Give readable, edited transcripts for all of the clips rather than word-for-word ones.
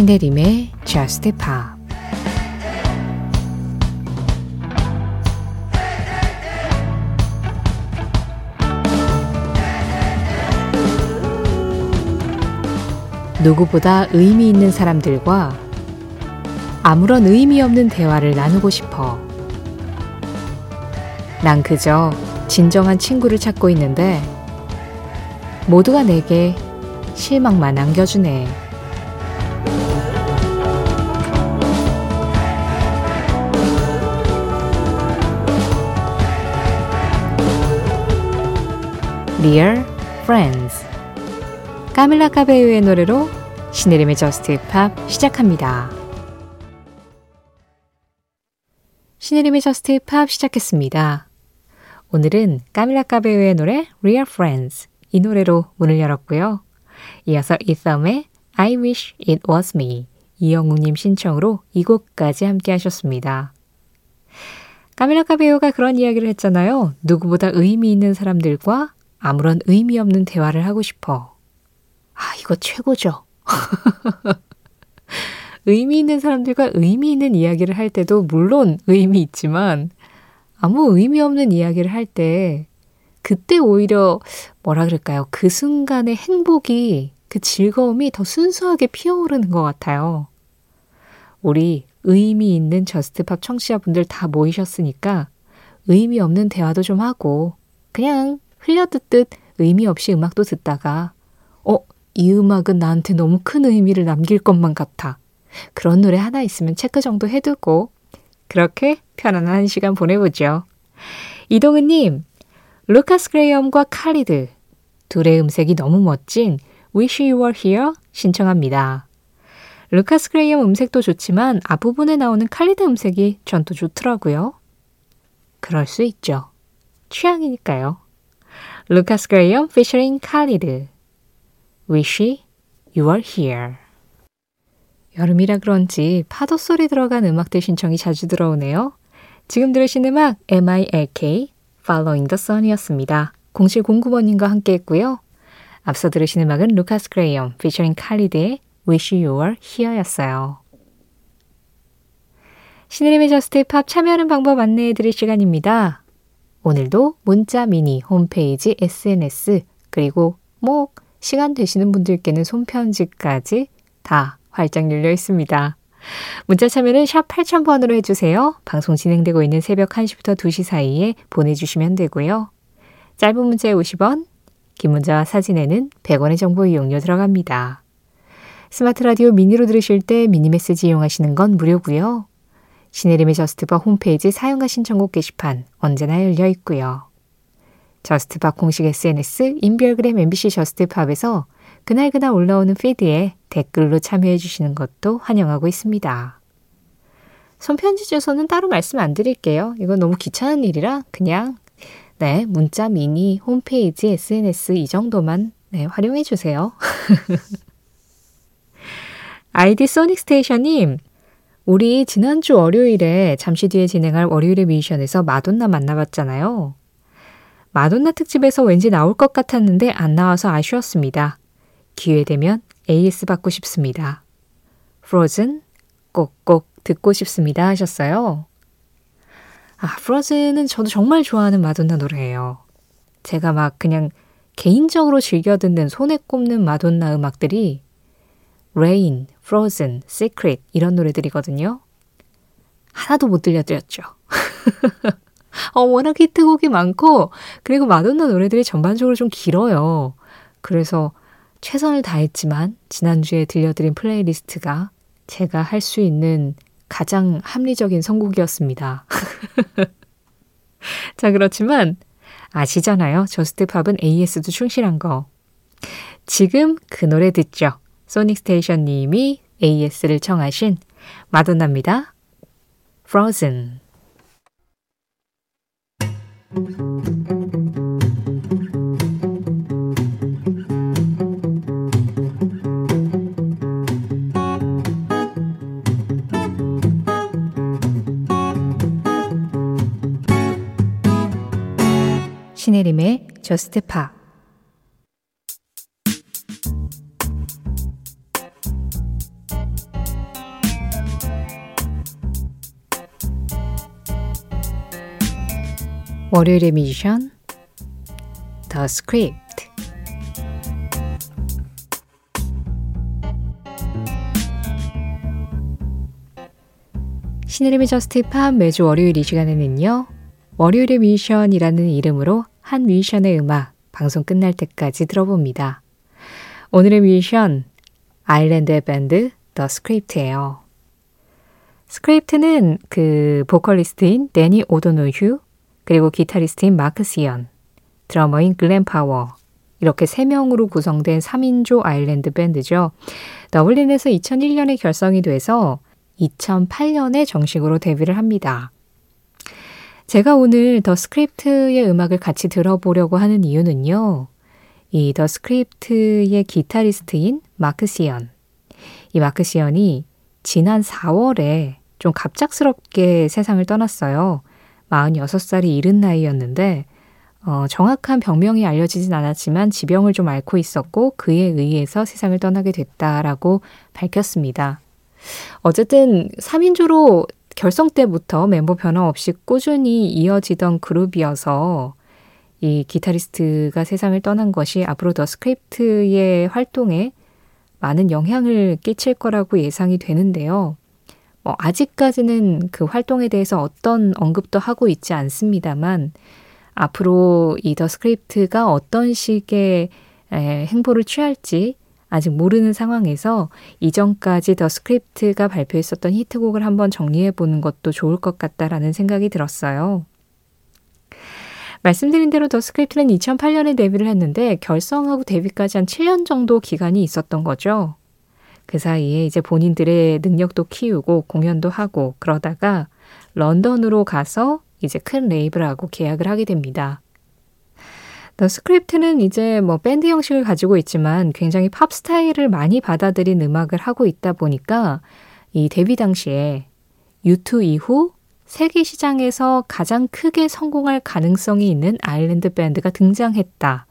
신혜림의 Just Pop. 누구보다 의미 있는 사람들과 아무런 의미 없는 대화를 나누고 싶어. 난 그저 진정한 친구를 찾고 있는데 모두가 내게 실망만 안겨주네. Dear Friends, 카밀라 카베요의 노래로 신혜림의 저스트 팝 시작합니다. 신혜림의 저스트 팝 시작했습니다. 오늘은 카밀라 카베요의 노래 Real Friends, 이 노래로 문을 열었고요. 이어서 이 썸의 I Wish It Was Me, 이영웅님 신청으로 이 곡까지 함께 하셨습니다. 카밀라 카베요가 그런 이야기를 했잖아요. 누구보다 의미 있는 사람들과 아무런 의미 없는 대화를 하고 싶어. 아, 이거 최고죠. 의미 있는 사람들과 의미 있는 이야기를 할 때도 물론 의미 있지만 아무 의미 없는 이야기를 할 때 그때 오히려 뭐라 그럴까요? 그 순간의 행복이, 그 즐거움이 더 순수하게 피어오르는 것 같아요. 우리 의미 있는 저스트팝 청취자분들 다 모이셨으니까 의미 없는 대화도 좀 하고 그냥 흘려듣듯 의미 없이 음악도 듣다가 이 음악은 나한테 너무 큰 의미를 남길 것만 같아. 그런 노래 하나 있으면 체크 정도 해두고 그렇게 편안한 시간 보내보죠. 이동은님, 루카스 그레이엄과 칼리드 둘의 음색이 너무 멋진 Wish You Were Here 신청합니다. 루카스 그레이엄 음색도 좋지만 앞부분에 나오는 칼리드 음색이 전 또 좋더라고요. 그럴 수 있죠. 취향이니까요. 루카스 그레이엄 피처링 칼리드, Wish You Were Here. 여름이라 그런지 파도 소리 들어간 음악들 신청이 자주 들어오네요. 지금 들으신 음악 MILK, Following the Sun이었습니다. 0709번님과 함께 했고요. 앞서 들으신 음악은 루카스 그레이엄 피처링 칼리드의 Wish You Were Here였어요. 신혜림의 저스트 팝 참여하는 방법 안내해드릴 시간입니다. 오늘도 문자 미니, 홈페이지, SNS, 그리고 시간 되시는 분들께는 손편지까지 다 활짝 열려 있습니다. 문자 참여는 샵 8000번으로 해주세요. 방송 진행되고 있는 새벽 1시부터 2시 사이에 보내주시면 되고요. 짧은 문자에 50원, 긴 문자와 사진에는 100원의 정보 이용료 들어갑니다. 스마트 라디오 미니로 들으실 때 미니 메시지 이용하시는 건 무료고요. 신혜림의 저스트팝 홈페이지 사용과 신청곡 게시판 언제나 열려 있고요. 저스트팝 공식 SNS, 인별그램 MBC 저스트팝에서 그날그날 올라오는 피드에 댓글로 참여해 주시는 것도 환영하고 있습니다. 손편지 주소는 따로 말씀 안 드릴게요. 이건 너무 귀찮은 일이라 그냥 문자, 미니, 홈페이지, SNS 이 정도만 활용해 주세요. 아이디 소닉스테이션님, 우리 지난주 월요일에, 잠시 뒤에 진행할 월요일의 뮤지션에서 마돈나 만나봤잖아요. 마돈나 특집에서 왠지 나올 것 같았는데 안 나와서 아쉬웠습니다. 기회되면 AS 받고 싶습니다. Frozen 꼭꼭 듣고 싶습니다 하셨어요. Frozen은 저도 정말 좋아하는 마돈나 노래예요. 제가 그냥 개인적으로 즐겨 듣는, 손에 꼽는 마돈나 음악들이 Rain, Frozen, Secret 이런 노래들이거든요. 하나도 못 들려드렸죠. 워낙 히트곡이 많고 그리고 마돈나 노래들이 전반적으로 좀 길어요. 그래서 최선을 다했지만 지난주에 들려드린 플레이리스트가 제가 할 수 있는 가장 합리적인 선곡이었습니다. 자, 그렇지만 아시잖아요. 저스트팝은 AS도 충실한 거. 지금 그 노래 듣죠. 소닉스테이션 님이 AS를 청하신 마돈나입니다. Frozen. 신혜림의 저스트 팝. 월요일의 뮤지션 The Script. 신혜림의 저스트 팝 매주 월요일 이 시간에는요. 월요일의 뮤지션이라는 이름으로 한 뮤지션의 음악 방송 끝날 때까지 들어봅니다. 오늘의 뮤지션 아일랜드의 밴드 The Script예요. 스크립트는 그 보컬리스트인 데니 오도노 휴, 그리고 기타리스트인 마크 시연, 드러머인 글렌 파워, 이렇게 3명으로 구성된 3인조 아일랜드 밴드죠. 더블린에서 2001년에 결성이 돼서 2008년에 정식으로 데뷔를 합니다. 제가 오늘 더 스크립트의 음악을 같이 들어보려고 하는 이유는요. 이 더 스크립트의 기타리스트인 마크 시연. 이 마크 시연이 지난 4월에 좀 갑작스럽게 세상을 떠났어요. 46살이 이른 나이였는데 정확한 병명이 알려지진 않았지만 지병을 좀 앓고 있었고 그에 의해서 세상을 떠나게 됐다라고 밝혔습니다. 어쨌든 3인조로 결성 때부터 멤버 변화 없이 꾸준히 이어지던 그룹이어서 이 기타리스트가 세상을 떠난 것이 앞으로 더 스크립트의 활동에 많은 영향을 끼칠 거라고 예상이 되는데요. 아직까지는 그 활동에 대해서 어떤 언급도 하고 있지 않습니다만 앞으로 이 더 스크립트가 어떤 식의 행보를 취할지 아직 모르는 상황에서 이전까지 더 스크립트가 발표했었던 히트곡을 한번 정리해보는 것도 좋을 것 같다라는 생각이 들었어요. 말씀드린 대로 더 스크립트는 2008년에 데뷔를 했는데 결성하고 데뷔까지 한 7년 정도 기간이 있었던 거죠. 그 사이에 이제 본인들의 능력도 키우고 공연도 하고 그러다가 런던으로 가서 이제 큰 레이블하고 계약을 하게 됩니다. 더 스크립트는 이제 밴드 형식을 가지고 있지만 굉장히 팝 스타일을 많이 받아들인 음악을 하고 있다 보니까 이 데뷔 당시에 U2 이후 세계 시장에서 가장 크게 성공할 가능성이 있는 아일랜드 밴드가 등장했다.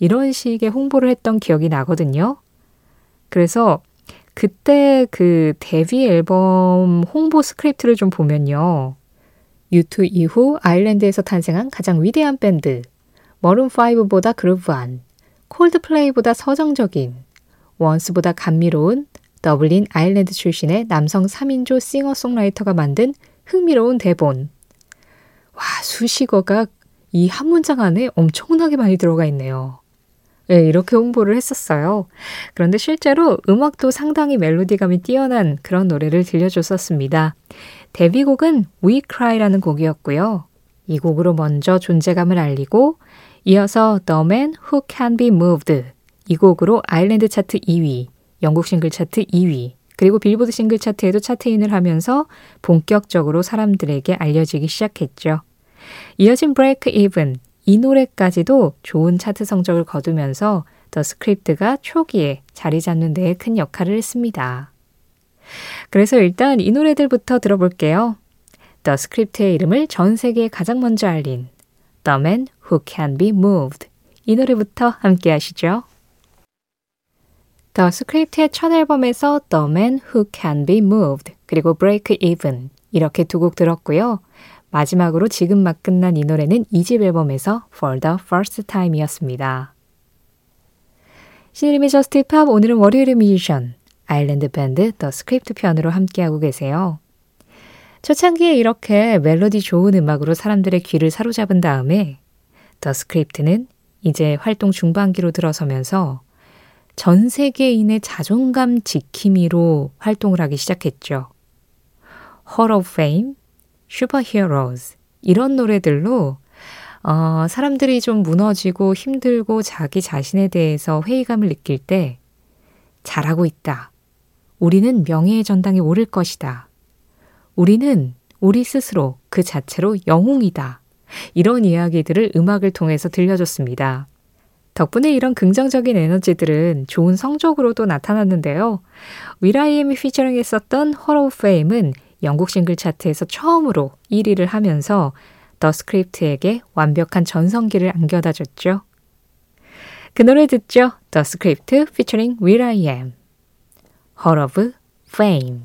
이런 식의 홍보를 했던 기억이 나거든요. 그래서 그때 그 데뷔 앨범 홍보 스크립트를 좀 보면요. U2 이후 아일랜드에서 탄생한 가장 위대한 밴드. 머룬5보다 그루브한, 콜드플레이보다 서정적인, 원스보다 감미로운 더블린 아일랜드 출신의 남성 3인조 싱어송라이터가 만든 흥미로운 대본. 와, 수식어가 이 한 문장 안에 엄청나게 많이 들어가 있네요. 네, 이렇게 홍보를 했었어요. 그런데 실제로 음악도 상당히 멜로디감이 뛰어난 그런 노래를 들려줬었습니다. 데뷔곡은 We Cry라는 곡이었고요. 이 곡으로 먼저 존재감을 알리고 이어서 The Man Who Can Be Moved, 이 곡으로 아일랜드 차트 2위, 영국 싱글 차트 2위, 그리고 빌보드 싱글 차트에도 차트인을 하면서 본격적으로 사람들에게 알려지기 시작했죠. 이어진 Break Even, 이 노래까지도 좋은 차트 성적을 거두면서 더 스크립트가 초기에 자리 잡는 데에 큰 역할을 했습니다. 그래서 일단 이 노래들부터 들어볼게요. 더 스크립트의 이름을 전 세계에 가장 먼저 알린 The Man Who Can Be Moved, 이 노래부터 함께 하시죠. The Script의 첫 앨범에서 The Man Who Can Be Moved, 그리고 Break Even, 이렇게 두 곡 들었고요. 마지막으로 지금 막 끝난 이 노래는 2집 앨범에서 For the First Time이었습니다. 신혜림의 저스트 팝, 오늘은 월요일의 뮤지션 아일랜드 밴드 The Script 편으로 함께하고 계세요. 초창기에 이렇게 멜로디 좋은 음악으로 사람들의 귀를 사로잡은 다음에 The Script는 이제 활동 중반기로 들어서면서 전 세계인의 자존감 지킴이로 활동을 하기 시작했죠. Hall of Fame, Superheroes, 이런 노래들로 사람들이 좀 무너지고 힘들고 자기 자신에 대해서 회의감을 느낄 때 잘하고 있다. 우리는 명예의 전당에 오를 것이다. 우리는 우리 스스로 그 자체로 영웅이다. 이런 이야기들을 음악을 통해서 들려줬습니다. 덕분에 이런 긍정적인 에너지들은 좋은 성적으로도 나타났는데요. Will.i.am이 피처링했었던 Hall of Fame은 영국 싱글 차트에서 처음으로 1위를 하면서 더 스크립트에게 완벽한 전성기를 안겨다줬죠. 그 노래 듣죠. The Script featuring Will.i.am, Hall of Fame.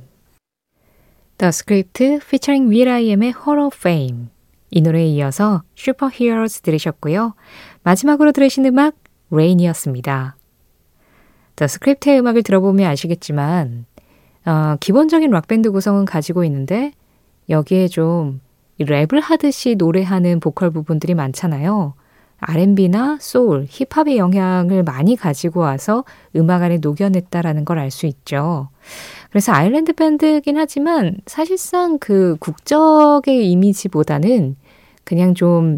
The Script featuring Will.i.am의 Hall of Fame, 이 노래에 이어서 슈퍼히어로즈 들으셨고요. 마지막으로 들으신 음악 레인이었습니다. The Script의 음악을 들어보면 아시겠지만 기본적인 락밴드 구성은 가지고 있는데 여기에 좀 랩을 하듯이 노래하는 보컬 부분들이 많잖아요. R&B나 소울, 힙합의 영향을 많이 가지고 와서 음악 안에 녹여냈다라는 걸 알 수 있죠. 그래서 아일랜드 밴드긴 하지만 사실상 그 국적의 이미지보다는 그냥 좀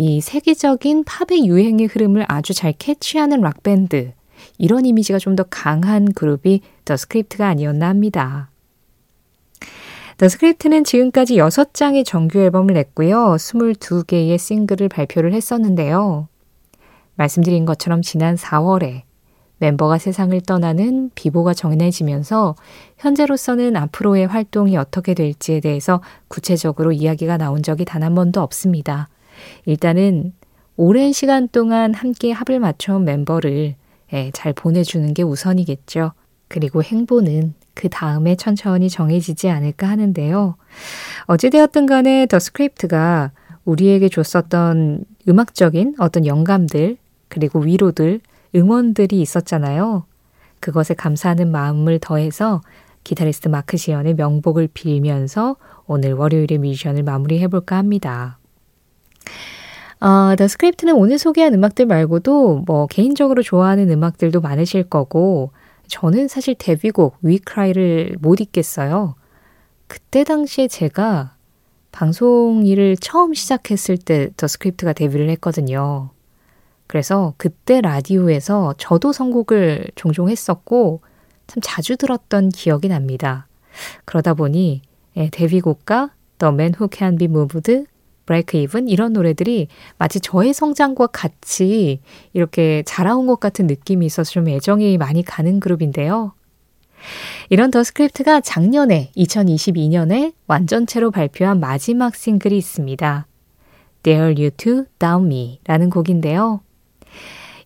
이 세계적인 팝의 유행의 흐름을 아주 잘 캐치하는 락밴드, 이런 이미지가 좀 더 강한 그룹이 더 스크립트가 아니었나 합니다. 더 스크립트는 지금까지 6장의 정규 앨범을 냈고요. 22개의 싱글을 발표를 했었는데요. 말씀드린 것처럼 지난 4월에 멤버가 세상을 떠나는 비보가 정해지면서 현재로서는 앞으로의 활동이 어떻게 될지에 대해서 구체적으로 이야기가 나온 적이 단 한 번도 없습니다. 일단은 오랜 시간 동안 함께 합을 맞춰온 멤버를 잘 보내주는 게 우선이겠죠. 그리고 행보는 그 다음에 천천히 정해지지 않을까 하는데요. 어찌되었든 간에 더 스크립트가 우리에게 줬었던 음악적인 어떤 영감들, 그리고 위로들, 응원들이 있었잖아요. 그것에 감사하는 마음을 더해서 기타리스트 마크 시연의 명복을 빌면서 오늘 월요일의 뮤지션을 마무리해볼까 합니다. 더 스크립트는 오늘 소개한 음악들 말고도 뭐 개인적으로 좋아하는 음악들도 많으실 거고, 저는 사실 데뷔곡 We Cry를 못 잊겠어요. 그때 당시에 제가 방송 일을 처음 시작했을 때 더 스크립트가 데뷔를 했거든요. 그래서 그때 라디오에서 저도 선곡을 종종 했었고 참 자주 들었던 기억이 납니다. 그러다 보니 데뷔곡과 The Man Who Can Be Moved, Break Even 이런 노래들이 마치 저의 성장과 같이 이렇게 자라온 것 같은 느낌이 있어서 좀 애정이 많이 가는 그룹인데요. 이런 더 스크립트가 작년에 2022년에 완전체로 발표한 마지막 싱글이 있습니다. Dare You To Doubt Me 라는 곡인데요.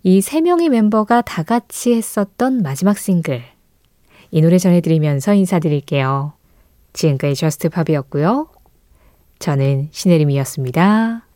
이 3명의 멤버가 다 같이 했었던 마지막 싱글. 이 노래 전해드리면서 인사드릴게요. 지금까지 저스트 팝이었고요. 저는 신혜림이었습니다.